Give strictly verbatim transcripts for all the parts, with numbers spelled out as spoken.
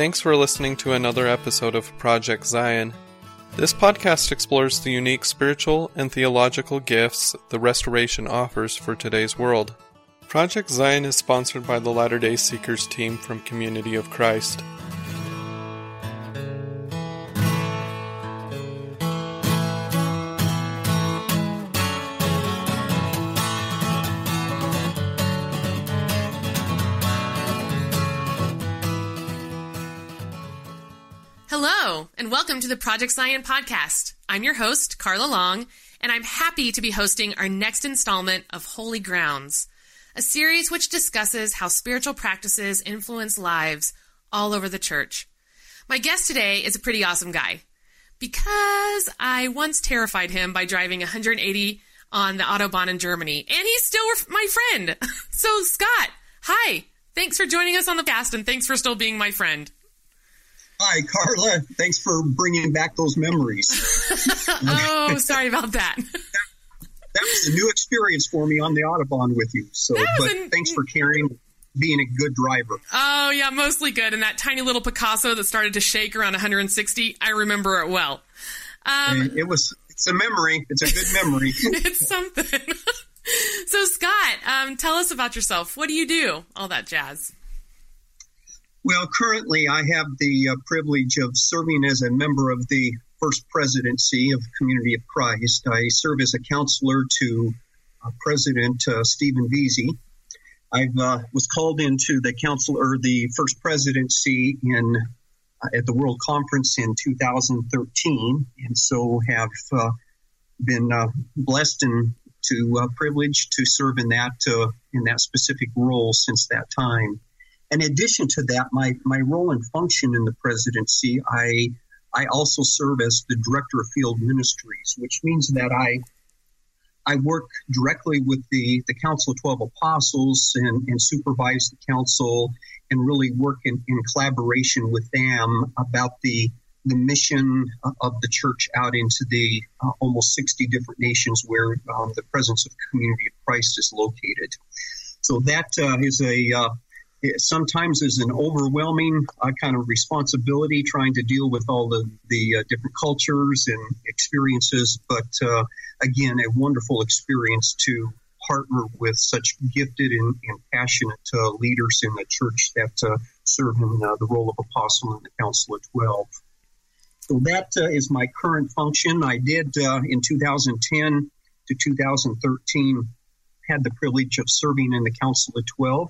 Thanks for listening to another episode of Project Zion. This podcast explores the unique spiritual and theological gifts the Restoration offers for today's world. Project Zion is sponsored by the Latter-day Seekers team from Community of Christ. Welcome to the Project Zion podcast. I'm your host, Carla Long, and I'm happy to be hosting our next installment of Holy Grounds, a series which discusses how spiritual practices influence lives all over the church. My guest today is a pretty awesome guy because I once terrified him by driving one hundred eighty on the Autobahn in Germany, and he's still my friend. So, Scott, hi. Thanks for joining us on the podcast, and thanks for still being my friend. Hi, Carla. Thanks for bringing back those memories. Oh, sorry about that. that. That was a new experience for me on the Autobahn with you. So, but an... thanks for carrying, being a good driver. Oh, yeah, mostly good. And that tiny little Picasso that started to shake around one hundred sixty, I remember it well. Um, it was. It's a memory. It's a good memory. It's something. So, Scott, um, tell us about yourself. What do you do? All that jazz. Well, currently I have the uh, privilege of serving as a member of the First Presidency of Community of Christ. I serve as a counselor to uh, President uh, Stephen Veazey. I uh, was called into the council or the First Presidency in uh, at the World Conference in two thousand thirteen, and so have uh, been uh, blessed and to uh, privileged to serve in that uh, in that specific role since that time. In addition to that, my, my role and function in the presidency, I I also serve as the director of field ministries, which means that I I work directly with the, the Council of Twelve Apostles and, and supervise the council and really work in, in collaboration with them about the the mission of the church out into the uh, almost sixty different nations where um, the presence of Community of Christ is located. So that uh, is a uh, It sometimes is an overwhelming uh, kind of responsibility trying to deal with all the, the uh, different cultures and experiences, but uh, again, a wonderful experience to partner with such gifted and, and passionate uh, leaders in the church that uh, serve in uh, the role of apostle in the Council of Twelve. So that uh, is my current function. I did uh, in two thousand ten to two thousand thirteen had the privilege of serving in the Council of Twelve.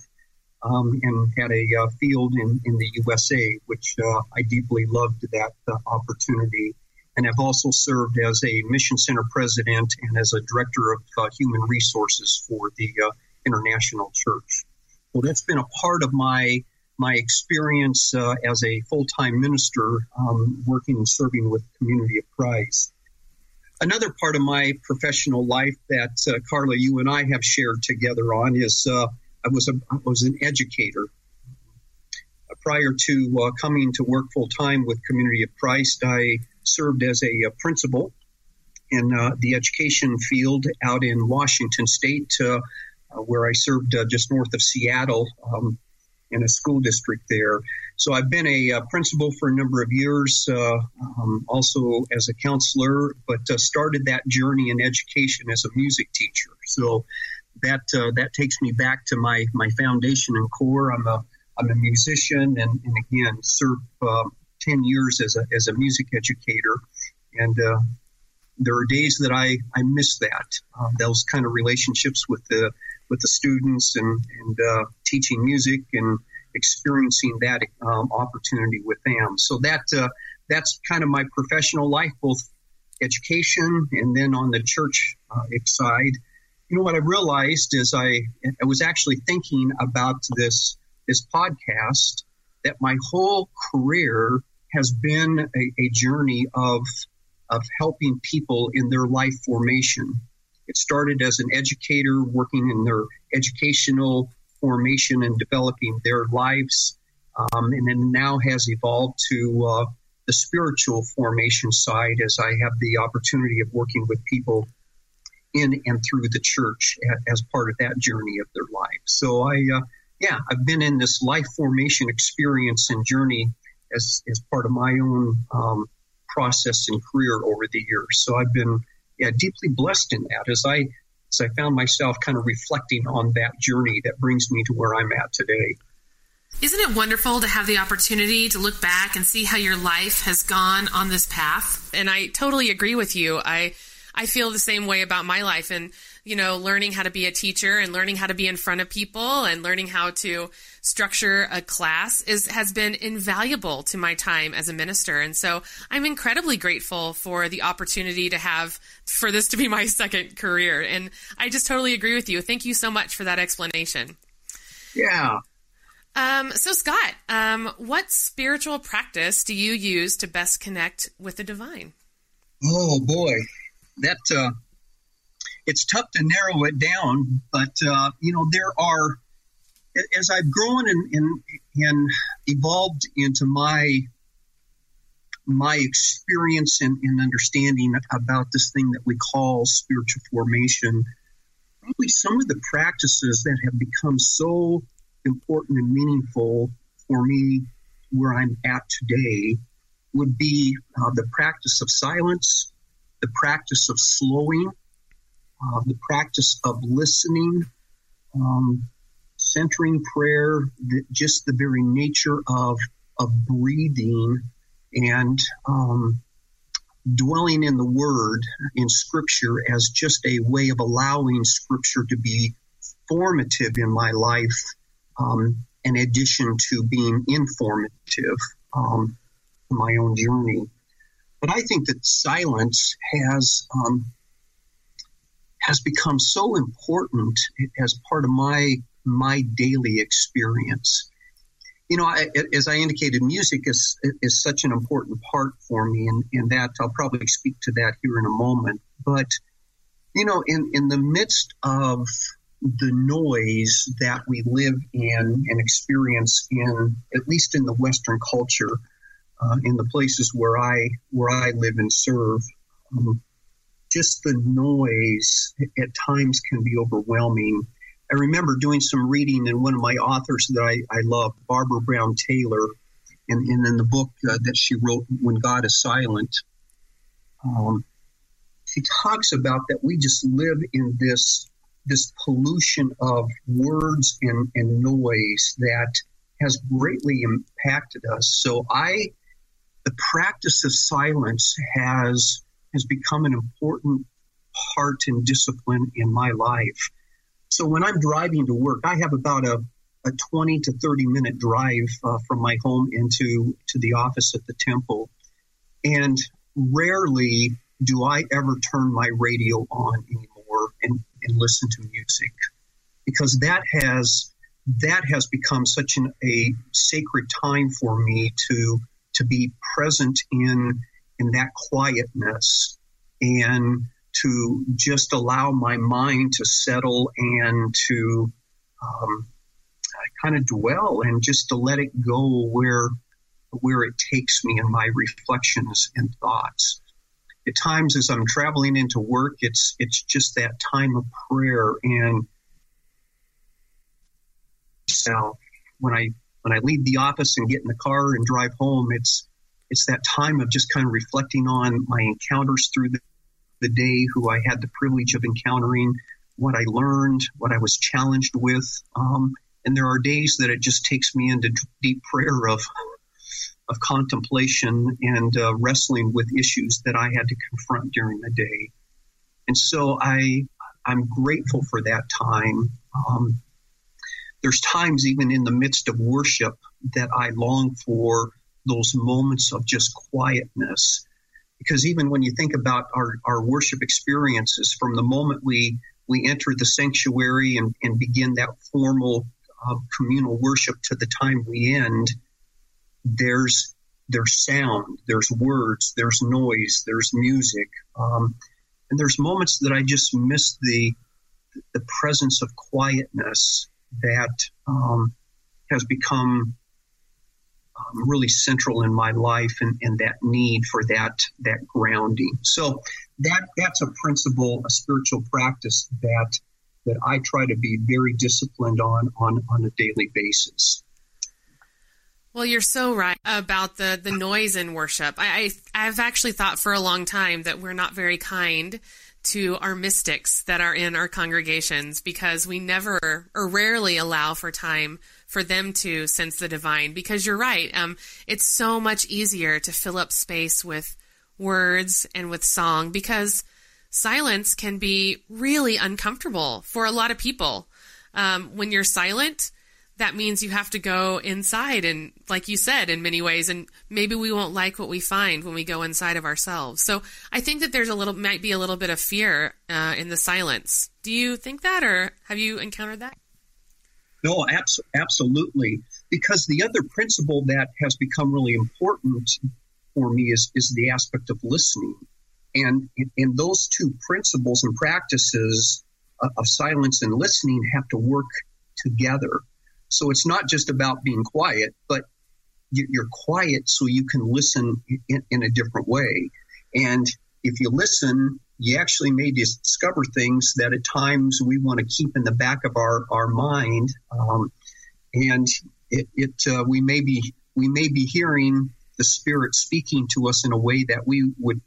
Um, and had a uh, field in, in the U S A, which uh, I deeply loved that uh, opportunity. And I've also served as a Mission Center president and as a director of uh, human resources for the uh, International Church. Well, that's been a part of my my experience uh, as a full-time minister um, working and serving with the Community of Christ. Another part of my professional life that, uh, Carla, you and I have shared together on is uh, I was a I was an educator. Uh, prior to uh, coming to work full time with Community of Christ, I served as a, a principal in uh, the education field out in Washington State, uh, uh, where I served uh, just north of Seattle um, in a school district there. So I've been a, a principal for a number of years, uh, um, also as a counselor, but uh, started that journey in education as a music teacher. So. That uh, that takes me back to my, my foundation and core. I'm a I'm a musician, and, and again served uh, ten years as a as a music educator. And uh, there are days that I, I miss that uh, those kind of relationships with the with the students and and uh, teaching music and experiencing that um, opportunity with them. So that uh, that's kind of my professional life, both education and then on the church uh, side. You know, what I realized is I, I was actually thinking about this this podcast, that my whole career has been a, a journey of of helping people in their life formation. It started as an educator working in their educational formation and developing their lives, um, and then now has evolved to uh, the spiritual formation side as I have the opportunity of working with people in and through the church as part of that journey of their life. So I, uh, yeah, I've been in this life formation experience and journey as, as part of my own um, process and career over the years. So I've been yeah, deeply blessed in that as I as I found myself kind of reflecting on that journey that brings me to where I'm at today. Isn't it wonderful to have the opportunity to look back and see how your life has gone on this path? And I totally agree with you. I I feel the same way about my life and, you know, learning how to be a teacher and learning how to be in front of people and learning how to structure a class is has been invaluable to my time as a minister. And so I'm incredibly grateful for the opportunity to have for this to be my second career. And I just totally agree with you. Thank you so much for that explanation. Yeah. Um, so, Scott, um, what spiritual practice do you use to best connect with the divine? Oh, boy. That uh, it's tough to narrow it down, but uh, you know there are. As I've grown and, and and evolved into my my experience and, and understanding about this thing that we call spiritual formation, probably some of the practices that have become so important and meaningful for me where I'm at today would be uh, the practice of silence. The practice of slowing, uh, the practice of listening, um, centering prayer, the, just the very nature of of breathing and um, dwelling in the Word, in Scripture, as just a way of allowing Scripture to be formative in my life um, in addition to being informative um, to my own journey. But I think that silence has um, has become so important as part of my my daily experience. You know, I, as I indicated, music is is such an important part for me, and, and that I'll probably speak to that here in a moment. But you know, in, in the midst of the noise that we live in and experience in, at least in the Western culture. Uh, in the places where I where I live and serve, um, just the noise at times can be overwhelming. I remember doing some reading, and one of my authors that I, I love, Barbara Brown Taylor, and, and in the book uh, that she wrote, When God Is Silent, um, she talks about that we just live in this this pollution of words and, and noise that has greatly impacted us. So I... The practice of silence has has become an important part and discipline in my life. So when I'm driving to work, I have about a, a twenty to thirty minute drive uh, from my home into to the office at the temple. And rarely do I ever turn my radio on anymore and, and listen to music because that has that has become such an, a sacred time for me to to be present in in that quietness and to just allow my mind to settle and to um, kind of dwell and just to let it go where where it takes me in my reflections and thoughts. At times as I'm traveling into work, it's it's just that time of prayer and so when I When I leave the office and get in the car and drive home, it's it's that time of just kind of reflecting on my encounters through the, the day, who I had the privilege of encountering, what I learned, what I was challenged with. Um, and there are days that it just takes me into deep prayer of of contemplation and uh, wrestling with issues that I had to confront during the day. And so I I'm grateful for that time. Um, There's times even in the midst of worship that I long for those moments of just quietness. Because even when you think about our, our worship experiences, from the moment we, we enter the sanctuary and, and begin that formal uh, communal worship to the time we end, there's, there's sound, there's words, there's noise, there's music. Um, and there's moments that I just miss the the presence of quietness that um, has become um, really central in my life and, and that need for that that grounding. So that that's a principle, a spiritual practice that that I try to be very disciplined on on, on a daily basis. Well, you're so right about the, the noise in worship. I, I, I've actually thought for a long time that we're not very kind to our mystics that are in our congregations, because we never or rarely allow for time for them to sense the divine. Because you're right, um, it's so much easier to fill up space with words and with song, because silence can be really uncomfortable for a lot of people. Um, when you're silent, that means you have to go inside, and like you said, in many ways, and maybe we won't like what we find when we go inside of ourselves. So I think that there's a little, might be a little bit of fear uh, in the silence. Do you think that, or have you encountered that? No, abs- absolutely. Because the other principle that has become really important for me is, is the aspect of listening. And, and those two principles and practices of silence and listening have to work together. So it's not just about being quiet, but you're quiet so you can listen in, in a different way. And if you listen, you actually may discover things that at times we want to keep in the back of our, our mind. Um, and it, it uh, we may be, we may be hearing the Spirit speaking to us in a way that we would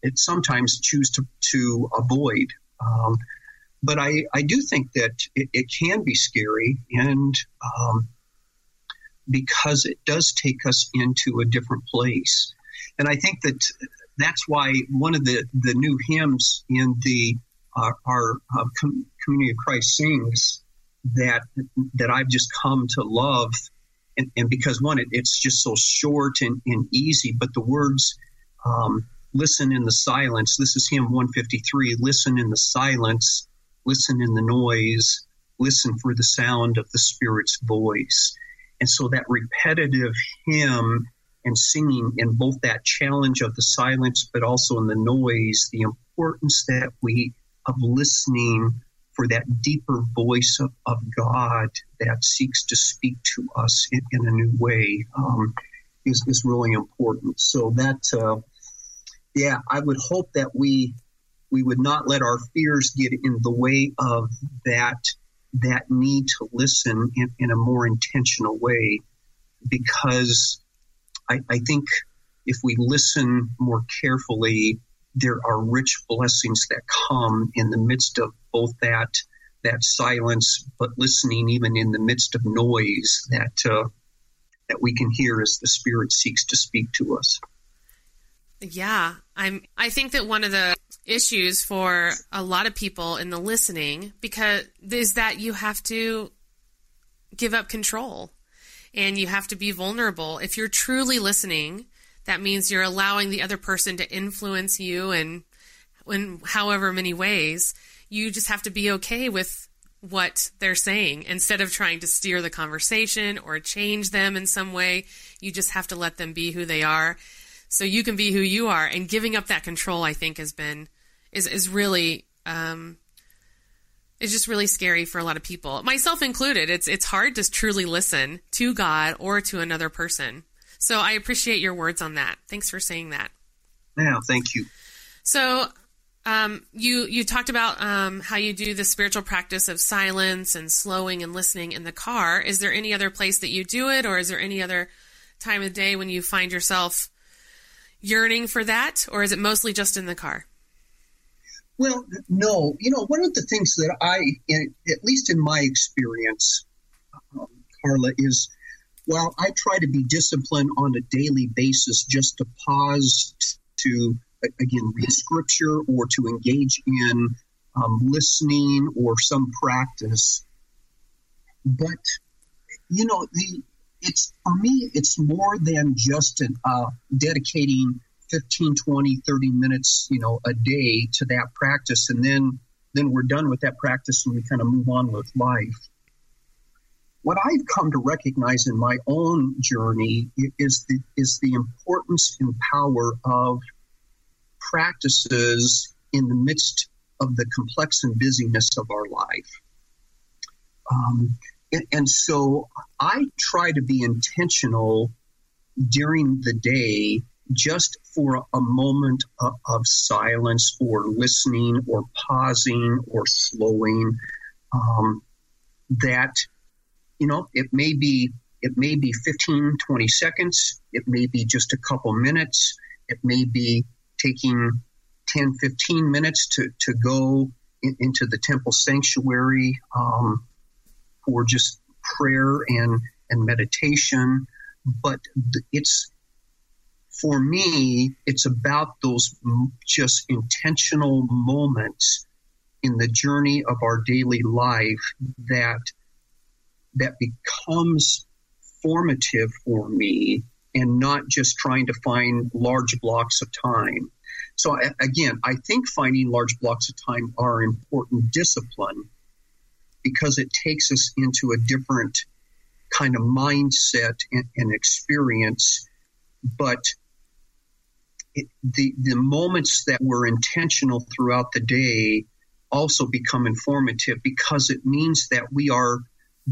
It sometimes choose to, to avoid. Um, but I, I do think that it, it can be scary, and um, because it does take us into a different place. And I think that that's why one of the, the new hymns in the uh, our uh, Com- Community of Christ sings that that I've just come to love, and, and because one, it, it's just so short and, and easy, but the words... Um, Listen in the silence. This is hymn one fifty-three. Listen in the silence. Listen in the noise. Listen for the sound of the Spirit's voice. And so that repetitive hymn and singing in both that challenge of the silence, but also in the noise, the importance that we of listening for that deeper voice of, of God that seeks to speak to us in, in a new way um, is, is really important. So that... Uh, Yeah, I would hope that we we would not let our fears get in the way of that that need to listen in, in a more intentional way, because I, I think if we listen more carefully, there are rich blessings that come in the midst of both that that silence, but listening even in the midst of noise that uh, that we can hear as the Spirit seeks to speak to us. Yeah, I'm, I think that one of the issues for a lot of people in the listening because is that you have to give up control and you have to be vulnerable. If you're truly listening, that means you're allowing the other person to influence you in, in however many ways. You just have to be okay with what they're saying. Instead of trying to steer the conversation or change them in some way, you just have to let them be who they are. So you can be who you are, and giving up that control, I think, has been is is really um, is just really scary for a lot of people, myself included. It's it's hard to truly listen to God or to another person. So I appreciate your words on that. Thanks for saying that. Yeah, thank you. So um, you you talked about um, how you do the spiritual practice of silence and slowing and listening in the car. Is there any other place that you do it, or is there any other time of day when you find yourself yearning for that, or is it mostly just in the car? Well, no. You know, one of the things that I, in, at least in my experience, um, Carla, is while I try to be disciplined on a daily basis just to pause to, again, read scripture or to engage in um, listening or some practice. But, you know, the It's for me, it's more than just an, uh, dedicating fifteen, twenty, thirty minutes, you know, a day to that practice. And then then we're done with that practice and we kind of move on with life. What I've come to recognize in my own journey is the, is the importance and power of practices in the midst of the complex and busyness of our life. Um And so I try to be intentional during the day just for a moment of, of silence or listening or pausing or slowing um, that, you know, it may be It may be fifteen, twenty seconds. It may be just a couple minutes. It may be taking ten, fifteen minutes to, to go in, into the temple sanctuary um, for just prayer and, and meditation. But it's, for me, it's about those just intentional moments in the journey of our daily life that that becomes formative for me, and not just trying to find large blocks of time. So again, I think finding large blocks of time are an important discipline because it takes us into a different kind of mindset and, and experience. But it, the the moments that were intentional throughout the day also become informative because it means that we are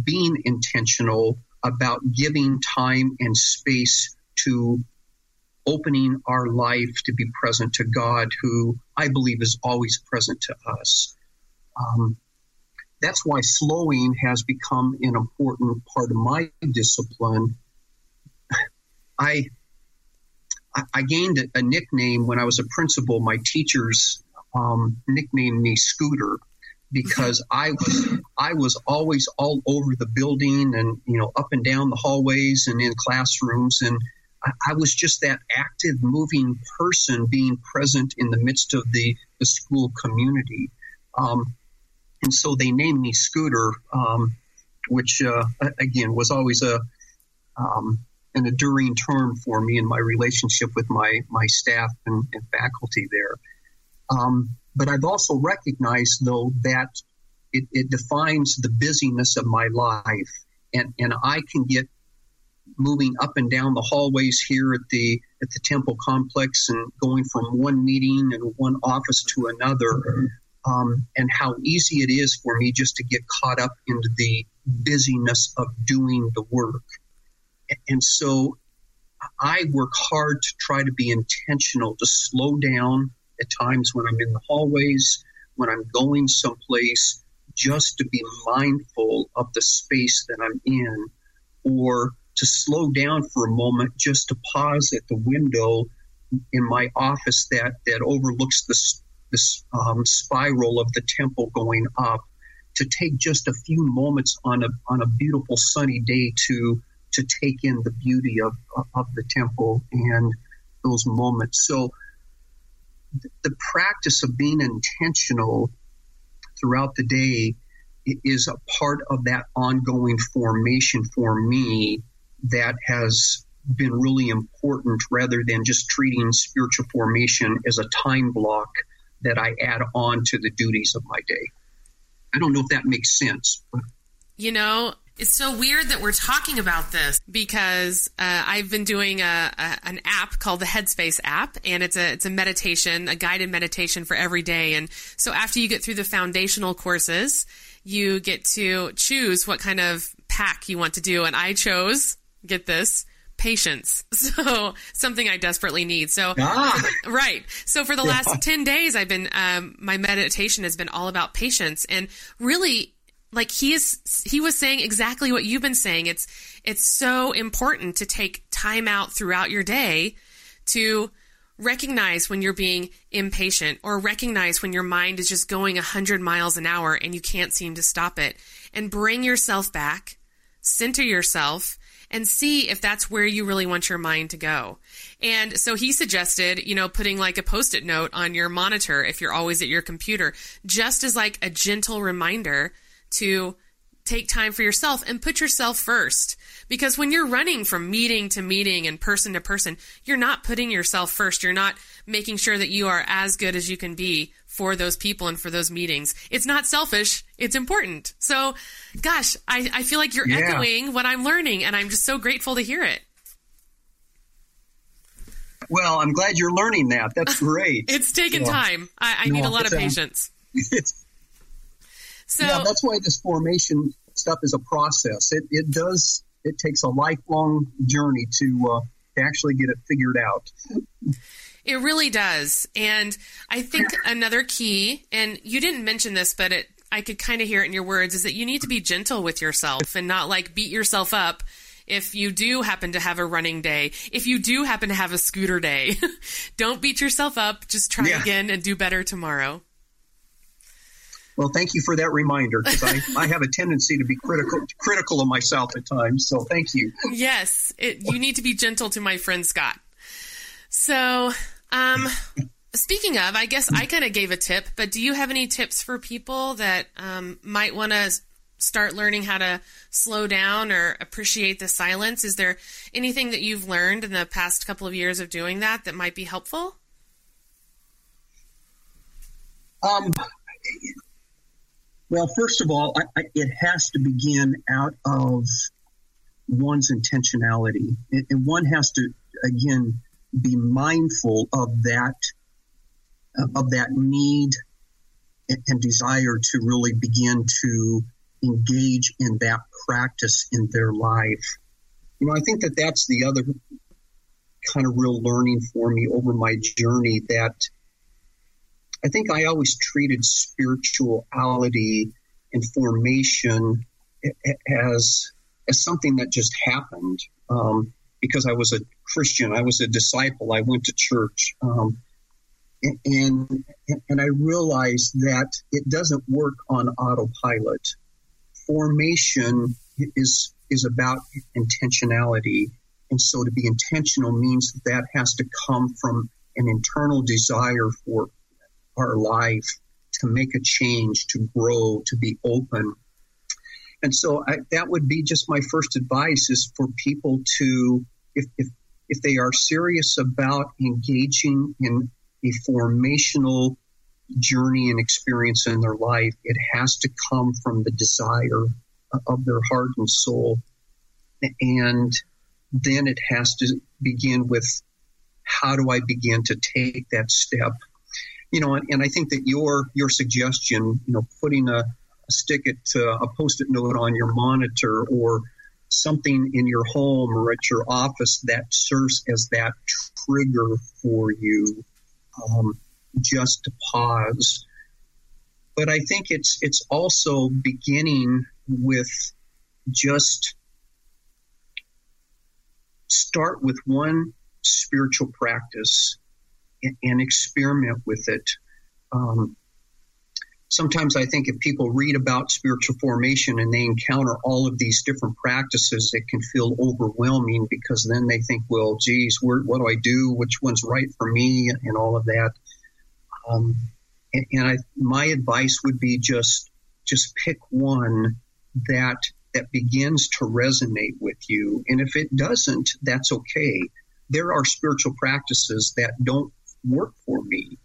being intentional about giving time and space to opening our life to be present to God, who I believe is always present to us. Um, that's why slowing has become an important part of my discipline. I I gained a nickname when I was a principal. My teachers um, nicknamed me Scooter, because I was I was always all over the building and, you know, up and down the hallways and in classrooms. And I, I was just that active, moving person being present in the midst of the, the school community. Um, and so they named me Scooter, um, which, uh, again, was always a um, an enduring term for me in my relationship with my, my staff and, and faculty there. Um, But I've also recognized, though, that it, it defines the busyness of my life, and, and I can get moving up and down the hallways here at the at the temple complex and going from one meeting and one office to another, um, and how easy it is for me just to get caught up into the busyness of doing the work. And so I work hard to try to be intentional, to slow down at times when I'm in the hallways, when I'm going someplace, just to be mindful of the space that I'm in, or to slow down for a moment just to pause at the window in my office that, that overlooks this, this um, spiral of the temple going up, to take just a few moments on a on a beautiful sunny day to to take in the beauty of, of the temple and those moments. So the practice of being intentional throughout the day is a part of that ongoing formation for me that has been really important, rather than just treating spiritual formation as a time block that I add on to the duties of my day. I don't know if that makes sense. You know, it's so weird that we're talking about this, because uh, I've been doing a, a an app called the Headspace app, and it's a it's a meditation, a guided meditation for every day. And so after you get through the foundational courses, you get to choose what kind of pack you want to do. And I chose, get this, patience. So something I desperately need. So ah. Right. So for the last yeah. ten days, I've been um, my meditation has been all about patience, and really. Like he is, he was saying exactly what you've been saying. It's, it's so important to take time out throughout your day to recognize when you're being impatient, or recognize when your mind is just going a hundred miles an hour and you can't seem to stop it, and bring yourself back, center yourself, and see if that's where you really want your mind to go. And so he suggested, you know, putting like a Post-it note on your monitor if you're always at your computer, just as like a gentle reminder to take time for yourself and put yourself first. Because when you're running from meeting to meeting and person to person, you're not putting yourself first. You're not making sure that you are as good as you can be for those people and for those meetings. It's not selfish. It's important. So, gosh, I, I feel like you're yeah. echoing what I'm learning, and I'm just so grateful to hear it. Well, I'm glad you're learning that. That's great. It's taken yeah. time. I, I no, need a lot of patience. It's- So, yeah, that's why this formation stuff is a process. It it does it takes a lifelong journey to uh, to actually get it figured out. It really does. And I think another key, and you didn't mention this, but it I could kind of hear it in your words, is that you need to be gentle with yourself and not like beat yourself up If you do happen to have a running day, if you do happen to have a scooter day, don't beat yourself up. Just try yeah. again and do better tomorrow. Well, thank you for that reminder, because I, I have a tendency to be critical critical of myself at times. So thank you. Yes, it, you need to be gentle to my friend Scott. So um, speaking of, I guess I kind of gave a tip, but do you have any tips for people that um, might want to start learning how to slow down or appreciate the silence? Is there anything that you've learned in the past couple of years of doing that that might be helpful? Um. Well, first of all, I, I, it has to begin out of one's intentionality. And, and one has to, again, be mindful of that, of that need and, and desire to really begin to engage in that practice in their life. You know, I think that that's the other kind of real learning for me over my journey, that I think I always treated spirituality and formation as as something that just happened um, because I was a Christian. I was a disciple. I went to church. Um, and, and I realized that it doesn't work on autopilot. Formation is is about intentionality. And so to be intentional means that, that has to come from an internal desire for our life, to make a change, to grow, to be open. And so I, that would be just my first advice, is for people to, if, if if they are serious about engaging in a formational journey and experience in their life, it has to come from the desire of their heart and soul. And then it has to begin with, how do I begin to take that step? You know, and, and I think that your your suggestion, you know, putting a, a stick it, uh, a Post-it note on your monitor or something in your home or at your office that serves as that trigger for you, um, just to pause. But I think it's it's also beginning with just start with one spiritual practice and experiment with it. Um, sometimes I think if people read about spiritual formation and they encounter all of these different practices, it can feel overwhelming, because then they think, well, geez, where, what do I do? Which one's right for me? And all of that. Um, and and I, my advice would be just just pick one that that begins to resonate with you. And if it doesn't, that's okay. There are spiritual practices that don't work for me.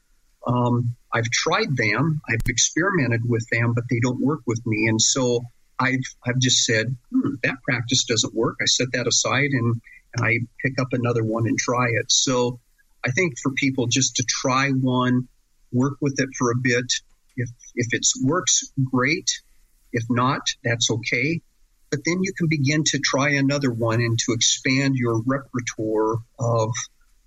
Um, I've tried them, I've experimented with them, but they don't work with me. And so I've, I've just said, hmm, that practice doesn't work. I set that aside and, and I pick up another one and try it. So I think for people just to try one, work with it for a bit. If, if it works, great. If not, that's okay. But then you can begin to try another one and to expand your repertoire of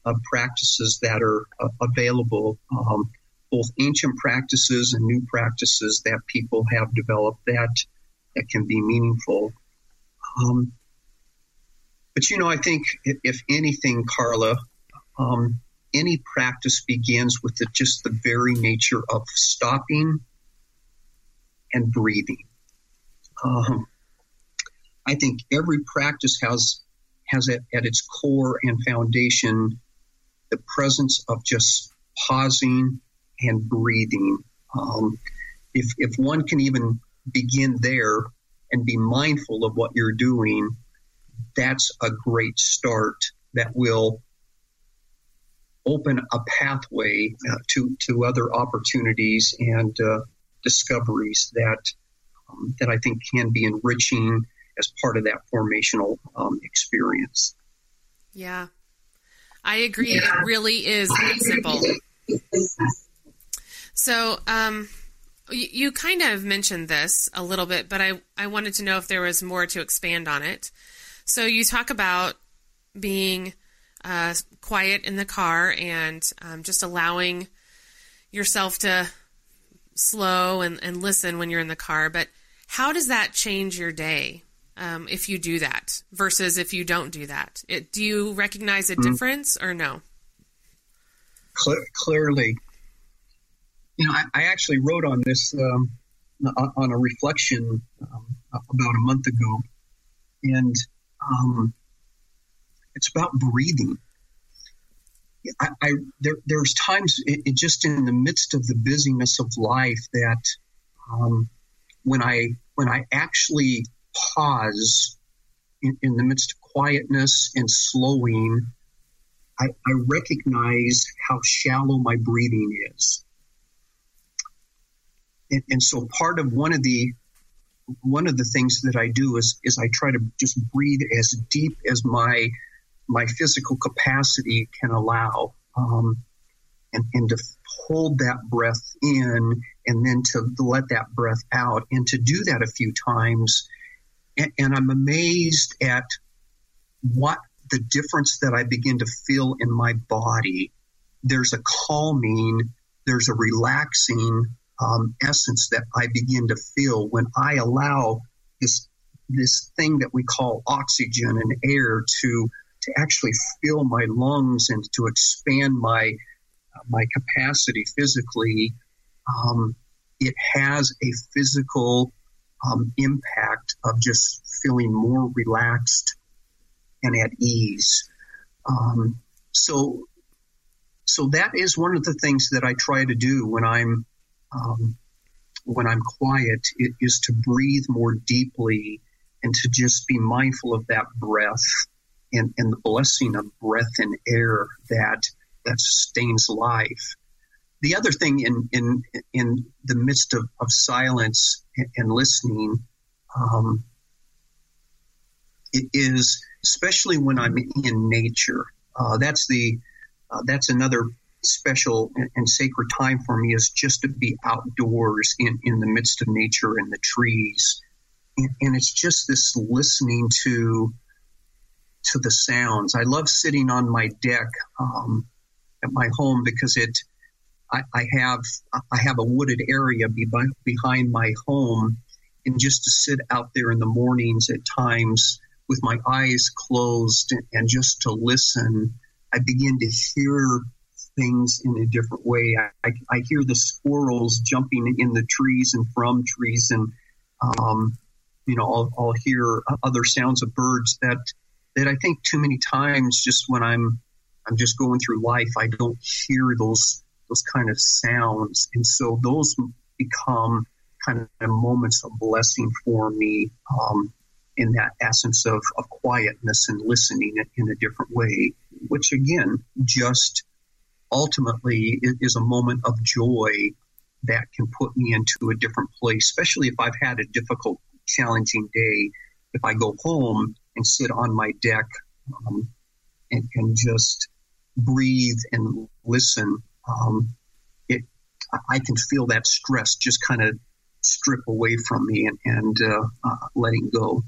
of practices that are uh, available, um, both ancient practices and new practices that people have developed that that can be meaningful. Um, but, you know, I think if, if anything, Carla, um, any practice begins with the, just the very nature of stopping and breathing. Um, I think every practice has has at, at its core and foundation the presence of just pausing and breathing. Um, if if one can even begin there and be mindful of what you're doing, that's a great start that will open a pathway uh, to to other opportunities and uh, discoveries that um, that I think can be enriching as part of that formational um, experience. Yeah, I agree. Yeah. It really is simple. So um, you, you kind of mentioned this a little bit, but I, I wanted to know if there was more to expand on it. So you talk about being uh, quiet in the car and um, just allowing yourself to slow and, and listen when you're in the car, but how does that change your day? um, if you do that versus if you don't do that? It, do you recognize a mm-hmm. difference or no? Cle- clearly. You know, I, I actually wrote on this um, on a reflection um, about a month ago, and um, it's about breathing. I, I there, there's times it, it just in the midst of the busyness of life that um, when I when I actually pause in, in the midst of quietness and slowing, I, I recognize how shallow my breathing is. And, and so part of one of the one of the things that I do is is I try to just breathe as deep as my my physical capacity can allow, um, and, and to hold that breath in and then to let that breath out, and to do that a few times. And, and I'm amazed at what the difference that I begin to feel in my body. There's a calming, there's a relaxing Um, essence that I begin to feel when I allow this this thing that we call oxygen and air to to actually fill my lungs and to expand my uh, my capacity physically. Um, it has a physical um, impact of just feeling more relaxed and at ease. Um, so so that is one of the things that I try to do when I'm Um, when I'm quiet, it is to breathe more deeply and to just be mindful of that breath and, and the blessing of breath and air that that sustains life. The other thing in in, in the midst of, of silence and, and listening, um, it is especially when I'm in nature. Uh, that's the uh, that's another special and sacred time for me, is just to be outdoors in, in the midst of nature and the trees. And, and it's just this listening to, to the sounds. I love sitting on my deck um, at my home because it, I, I have, I have a wooded area be by, behind my home, and just to sit out there in the mornings at times with my eyes closed and, and just to listen, I begin to hear things in a different way. I, I, I hear the squirrels jumping in the trees and from trees, and um, you know, I'll, I'll hear other sounds of birds that that I think too many times, just when I'm I'm just going through life, I don't hear those those kind of sounds, and so those become kind of moments of blessing for me um, in that essence of, of quietness and listening in a different way, which again just ultimately, it is a moment of joy that can put me into a different place, especially if I've had a difficult, challenging day. If I go home and sit on my deck um, and, and just breathe and listen, um, it I can feel that stress just kind of strip away from me and, and uh, uh, letting go.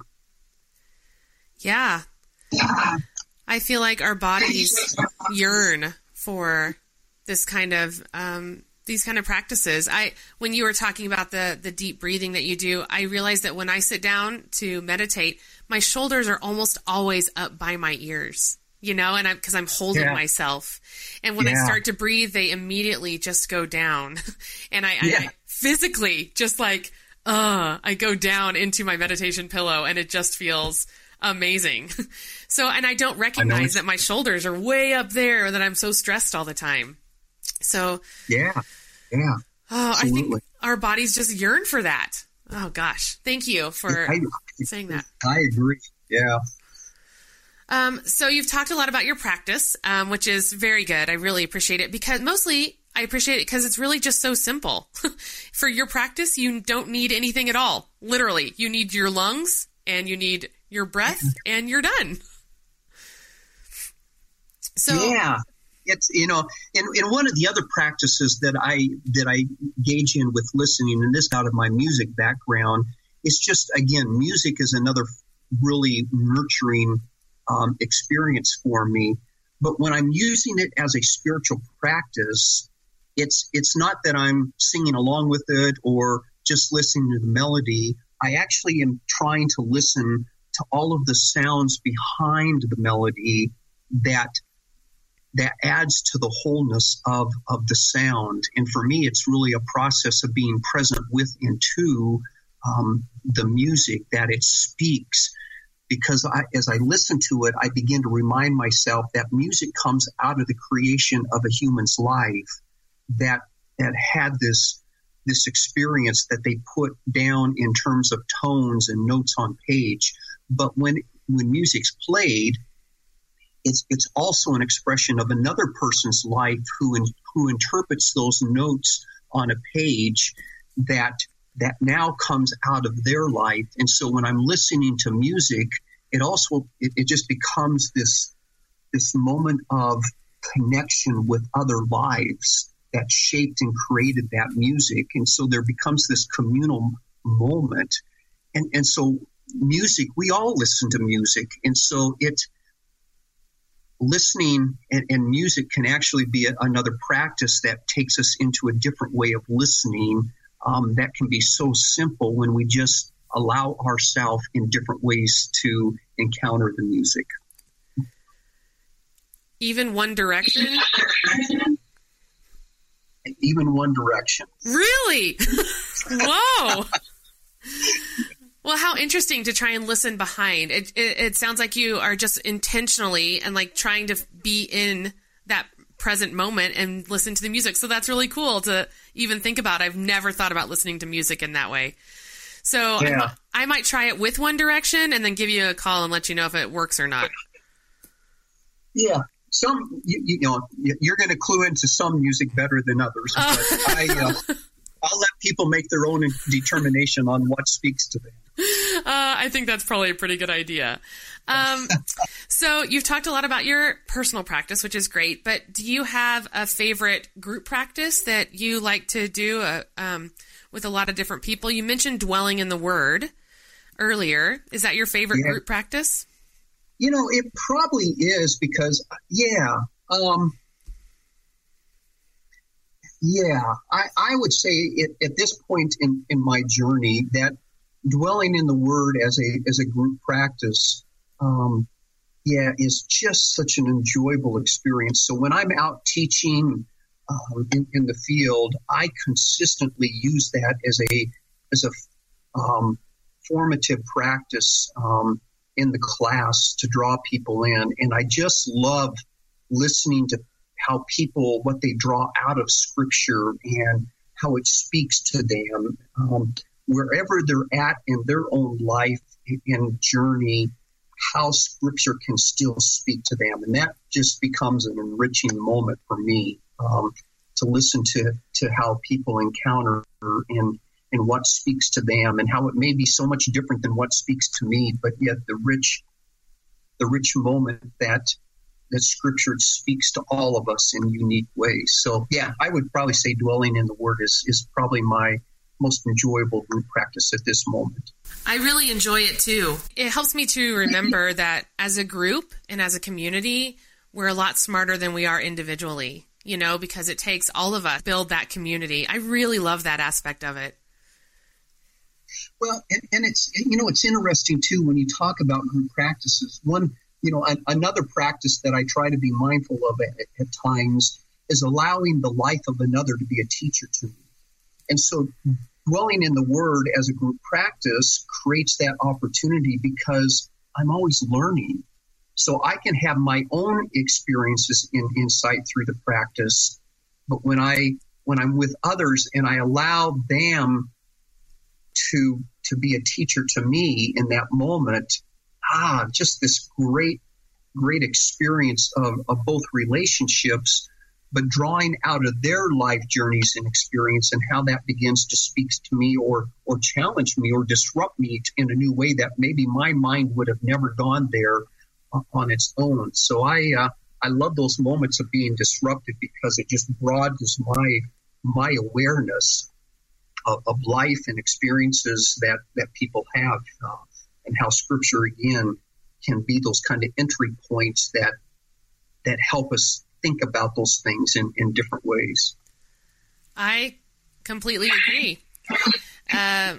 Yeah. yeah. I feel like our bodies yearn for this kind of um, these kind of practices. I when you were talking about the the deep breathing that you do, I realized that when I sit down to meditate, my shoulders are almost always up by my ears, you know, and I'm because I'm holding yeah. myself. And when yeah. I start to breathe, they immediately just go down, and I, yeah. I, I physically just like uh, I go down into my meditation pillow, and it just feels amazing. So, and I don't recognize I that my shoulders are way up there, or that I'm so stressed all the time. So yeah, yeah. Oh, absolutely. I think our bodies just yearn for that. Oh gosh. Thank you for I, saying that. I agree. Yeah. Um, so you've talked a lot about your practice, um, which is very good. I really appreciate it because mostly I appreciate it because it's really just so simple. For your practice, you don't need anything at all. Literally, you need your lungs and you need your breath, and you're done. So yeah, it's, you know, and, and one of the other practices that I that I engage in with listening, and this out of my music background, is just again, music is another really nurturing um, experience for me. But when I'm using it as a spiritual practice, it's it's not that I'm singing along with it or just listening to the melody. I actually am trying to listen to all of the sounds behind the melody that that adds to the wholeness of, of the sound. And for me, it's really a process of being present with and to um, the music that it speaks. Because I, as I listen to it, I begin to remind myself that music comes out of the creation of a human's life that that had this this experience that they put down in terms of tones and notes on page. But when when music's played, it's it's also an expression of another person's life who in, who interprets those notes on a page that that now comes out of their life. And so when I'm listening to music, it also it, it just becomes this this moment of connection with other lives that shaped and created that music. And so there becomes this communal moment. And and so music, we all listen to music. And so it listening and, and music can actually be a, another practice that takes us into a different way of listening. Um, that can be so simple when we just allow ourselves in different ways to encounter the music. Even One Direction? Even One Direction. Really? Whoa. Well, how interesting to try and listen behind. It, it, it sounds like you are just intentionally and like trying to be in that present moment and listen to the music. So that's really cool to even think about. I've never thought about listening to music in that way. So yeah. I, I might try it with One Direction and then give you a call and let you know if it works or not. Yeah. Some, you, you know, you're going to clue into some music better than others. But oh. I, uh, I'll let people make their own determination on what speaks to them. Uh, I think that's probably a pretty good idea. Um, so you've talked a lot about your personal practice, which is great, but do you have a favorite group practice that you like to do uh, um, with a lot of different people? You mentioned dwelling in the Word earlier. Is that your favorite yeah. group practice? You know, it probably is because, yeah, um, yeah, I, I would say it, at this point in, in my journey that dwelling in the Word as a as a group practice, um, yeah, is just such an enjoyable experience. So when I'm out teaching um, in, in the field, I consistently use that as a as a um, formative practice um, in the class to draw people in, and I just love listening to how people what they draw out of Scripture and how it speaks to them. Um, wherever they're at in their own life and journey, how Scripture can still speak to them. And that just becomes an enriching moment for me um, to listen to, to how people encounter and, and what speaks to them and how it may be so much different than what speaks to me, but yet the rich the rich moment that that Scripture speaks to all of us in unique ways. So, yeah, I would probably say dwelling in the Word is, is probably my most enjoyable group practice at this moment. I really enjoy it too. It helps me to remember that as a group and as a community, we're a lot smarter than we are individually, you know, because it takes all of us to build that community. I really love that aspect of it. Well, and, and it's, you know, it's interesting too, when you talk about group practices, one, you know, a, another practice that I try to be mindful of at, at times is allowing the life of another to be a teacher to me. And so dwelling in the Word as a group practice creates that opportunity because I'm always learning. So I can have my own experiences and insight through the practice. But when, I, when I'm with others and I allow them to, to be a teacher to me in that moment, ah, just this great, great experience of, of both relationships, but drawing out of their life journeys and experience and how that begins to speak to me or or challenge me or disrupt me in a new way that maybe my mind would have never gone there on its own. So I uh, I love those moments of being disrupted because it just broadens my my awareness of, of life and experiences that, that people have uh, and how Scripture, again, can be those kind of entry points that that help us think about those things in, in different ways. I completely agree. Uh,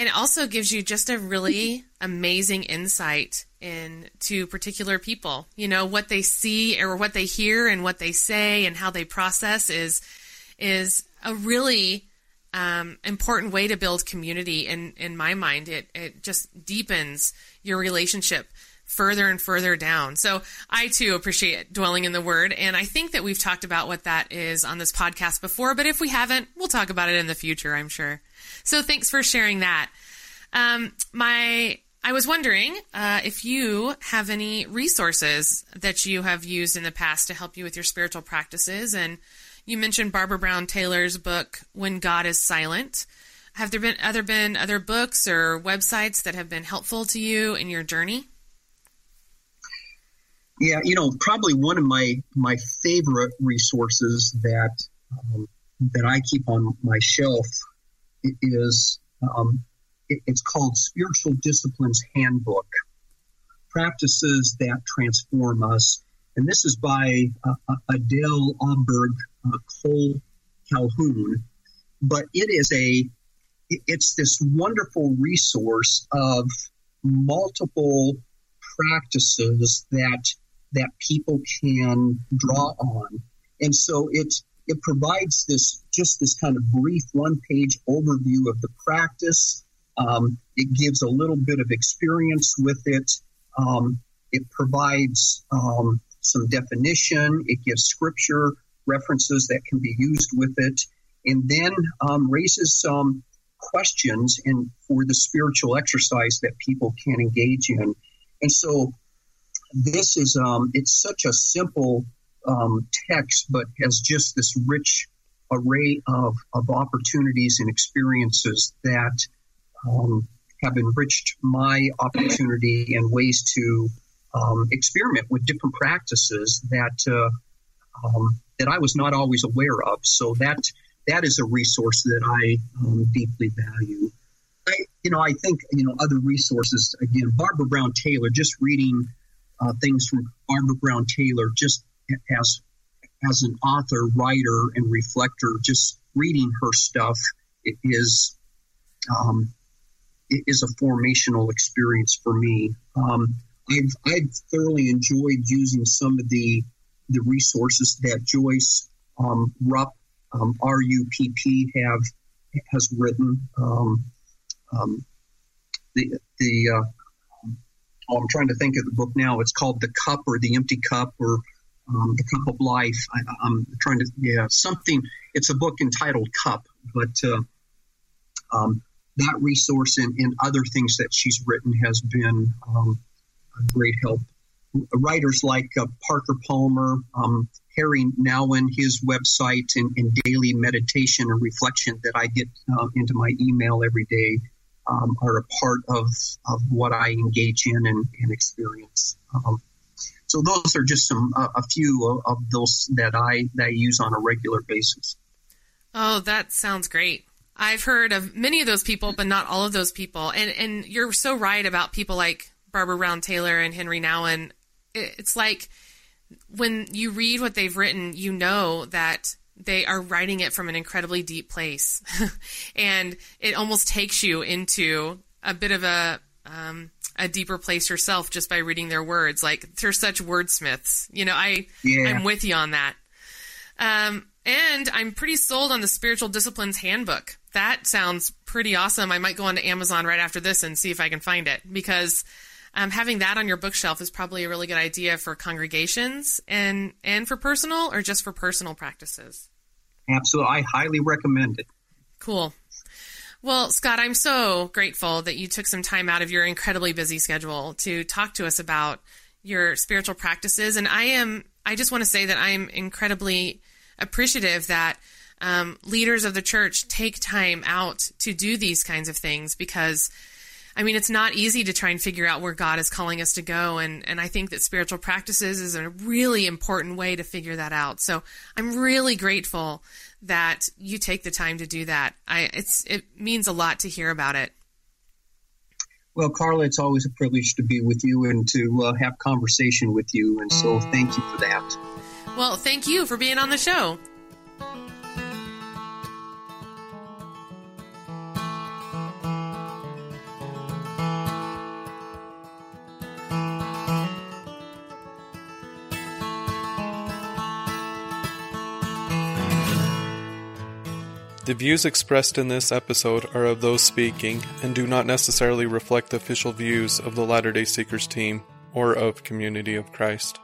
And it also gives you just a really amazing insight into particular people. You know, what they see or what they hear and what they say and how they process is is a really um, important way to build community. In, in my mind, it, it just deepens your relationship further and further down. So I, too, appreciate dwelling in the Word. And I think that we've talked about what that is on this podcast before. But if we haven't, we'll talk about it in the future, I'm sure. So thanks for sharing that. Um, my, I was wondering uh, if you have any resources that you have used in the past to help you with your spiritual practices. And you mentioned Barbara Brown Taylor's book, When God Is Silent. Have there been other been other books or websites that have been helpful to you in your journey? Yeah, you know, probably one of my my favorite resources that um, that I keep on my shelf. It is, um, it, it's called Spiritual Disciplines Handbook: Practices That Transform Us. And this is by uh, Adele Ahlberg uh, Cole Calhoun. But it is a, it, it's this wonderful resource of multiple practices that that people can draw on. And so it's, It provides this just this kind of brief one-page overview of the practice. Um, it gives a little bit of experience with it. Um, it provides um, some definition. It gives scripture references that can be used with it, and then um, raises some questions and for the spiritual exercise that people can engage in. And so, this is um, it's such a simple Um, text, but has just this rich array of, of opportunities and experiences that um, have enriched my opportunity and ways to um, experiment with different practices that uh, um, that I was not always aware of. So that that is a resource that I um, deeply value. I, you know, I think you know other resources. Again, Barbara Brown Taylor. Just reading uh, things from Barbara Brown Taylor. Just As as an author, writer, and reflector, just reading her stuff it is um, it is a formational experience for me. Um, I've I've thoroughly enjoyed using some of the the resources that Joyce um, Rupp um, R U P P have has written. Um, um, the the uh, oh, I'm trying to think of the book now. It's called The Cup or The Empty Cup or Um, the Cup of Life. I, I'm trying to, yeah, something. It's a book entitled Cup, but uh, um, that resource and, and other things that she's written has been um, a great help. Writers like uh, Parker Palmer, um, Henri Nouwen, his website, and, and daily meditation and reflection that I get uh, into my email every day um, are a part of, of what I engage in and, and experience. Um, So those are just some uh, a few of, of those that I that I use on a regular basis. Oh, that sounds great. I've heard of many of those people, but not all of those people. And and you're so right about people like Barbara Brown Taylor and Henri Nouwen. It's like when you read what they've written, you know that they are writing it from an incredibly deep place. And it almost takes you into a bit of a um, a deeper place yourself just by reading their words. Like they're such wordsmiths, you know, I, yeah. I'm with you on that. Um, and I'm pretty sold on the Spiritual Disciplines Handbook. That sounds pretty awesome. I might go on to Amazon right after this and see if I can find it, because um, having that on your bookshelf is probably a really good idea for congregations and, and for personal or just for personal practices. Absolutely. I highly recommend it. Cool. Well, Scott, I'm so grateful that you took some time out of your incredibly busy schedule to talk to us about your spiritual practices. And I am, I just want to say that I'm incredibly appreciative that um, leaders of the church take time out to do these kinds of things, because, I mean, it's not easy to try and figure out where God is calling us to go. And, and I think that spiritual practices is a really important way to figure that out. So I'm really grateful that you take the time to do that. I, it's, it means a lot to hear about it. Well, Carla, it's always a privilege to be with you and to uh, have conversation with you. And so thank you for that. Well, thank you for being on the show. The views expressed in this episode are of those speaking and do not necessarily reflect the official views of the Latter-day Seekers team or of Community of Christ.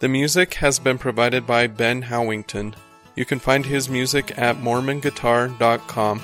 The music has been provided by Ben Howington. You can find his music at mormon guitar dot com.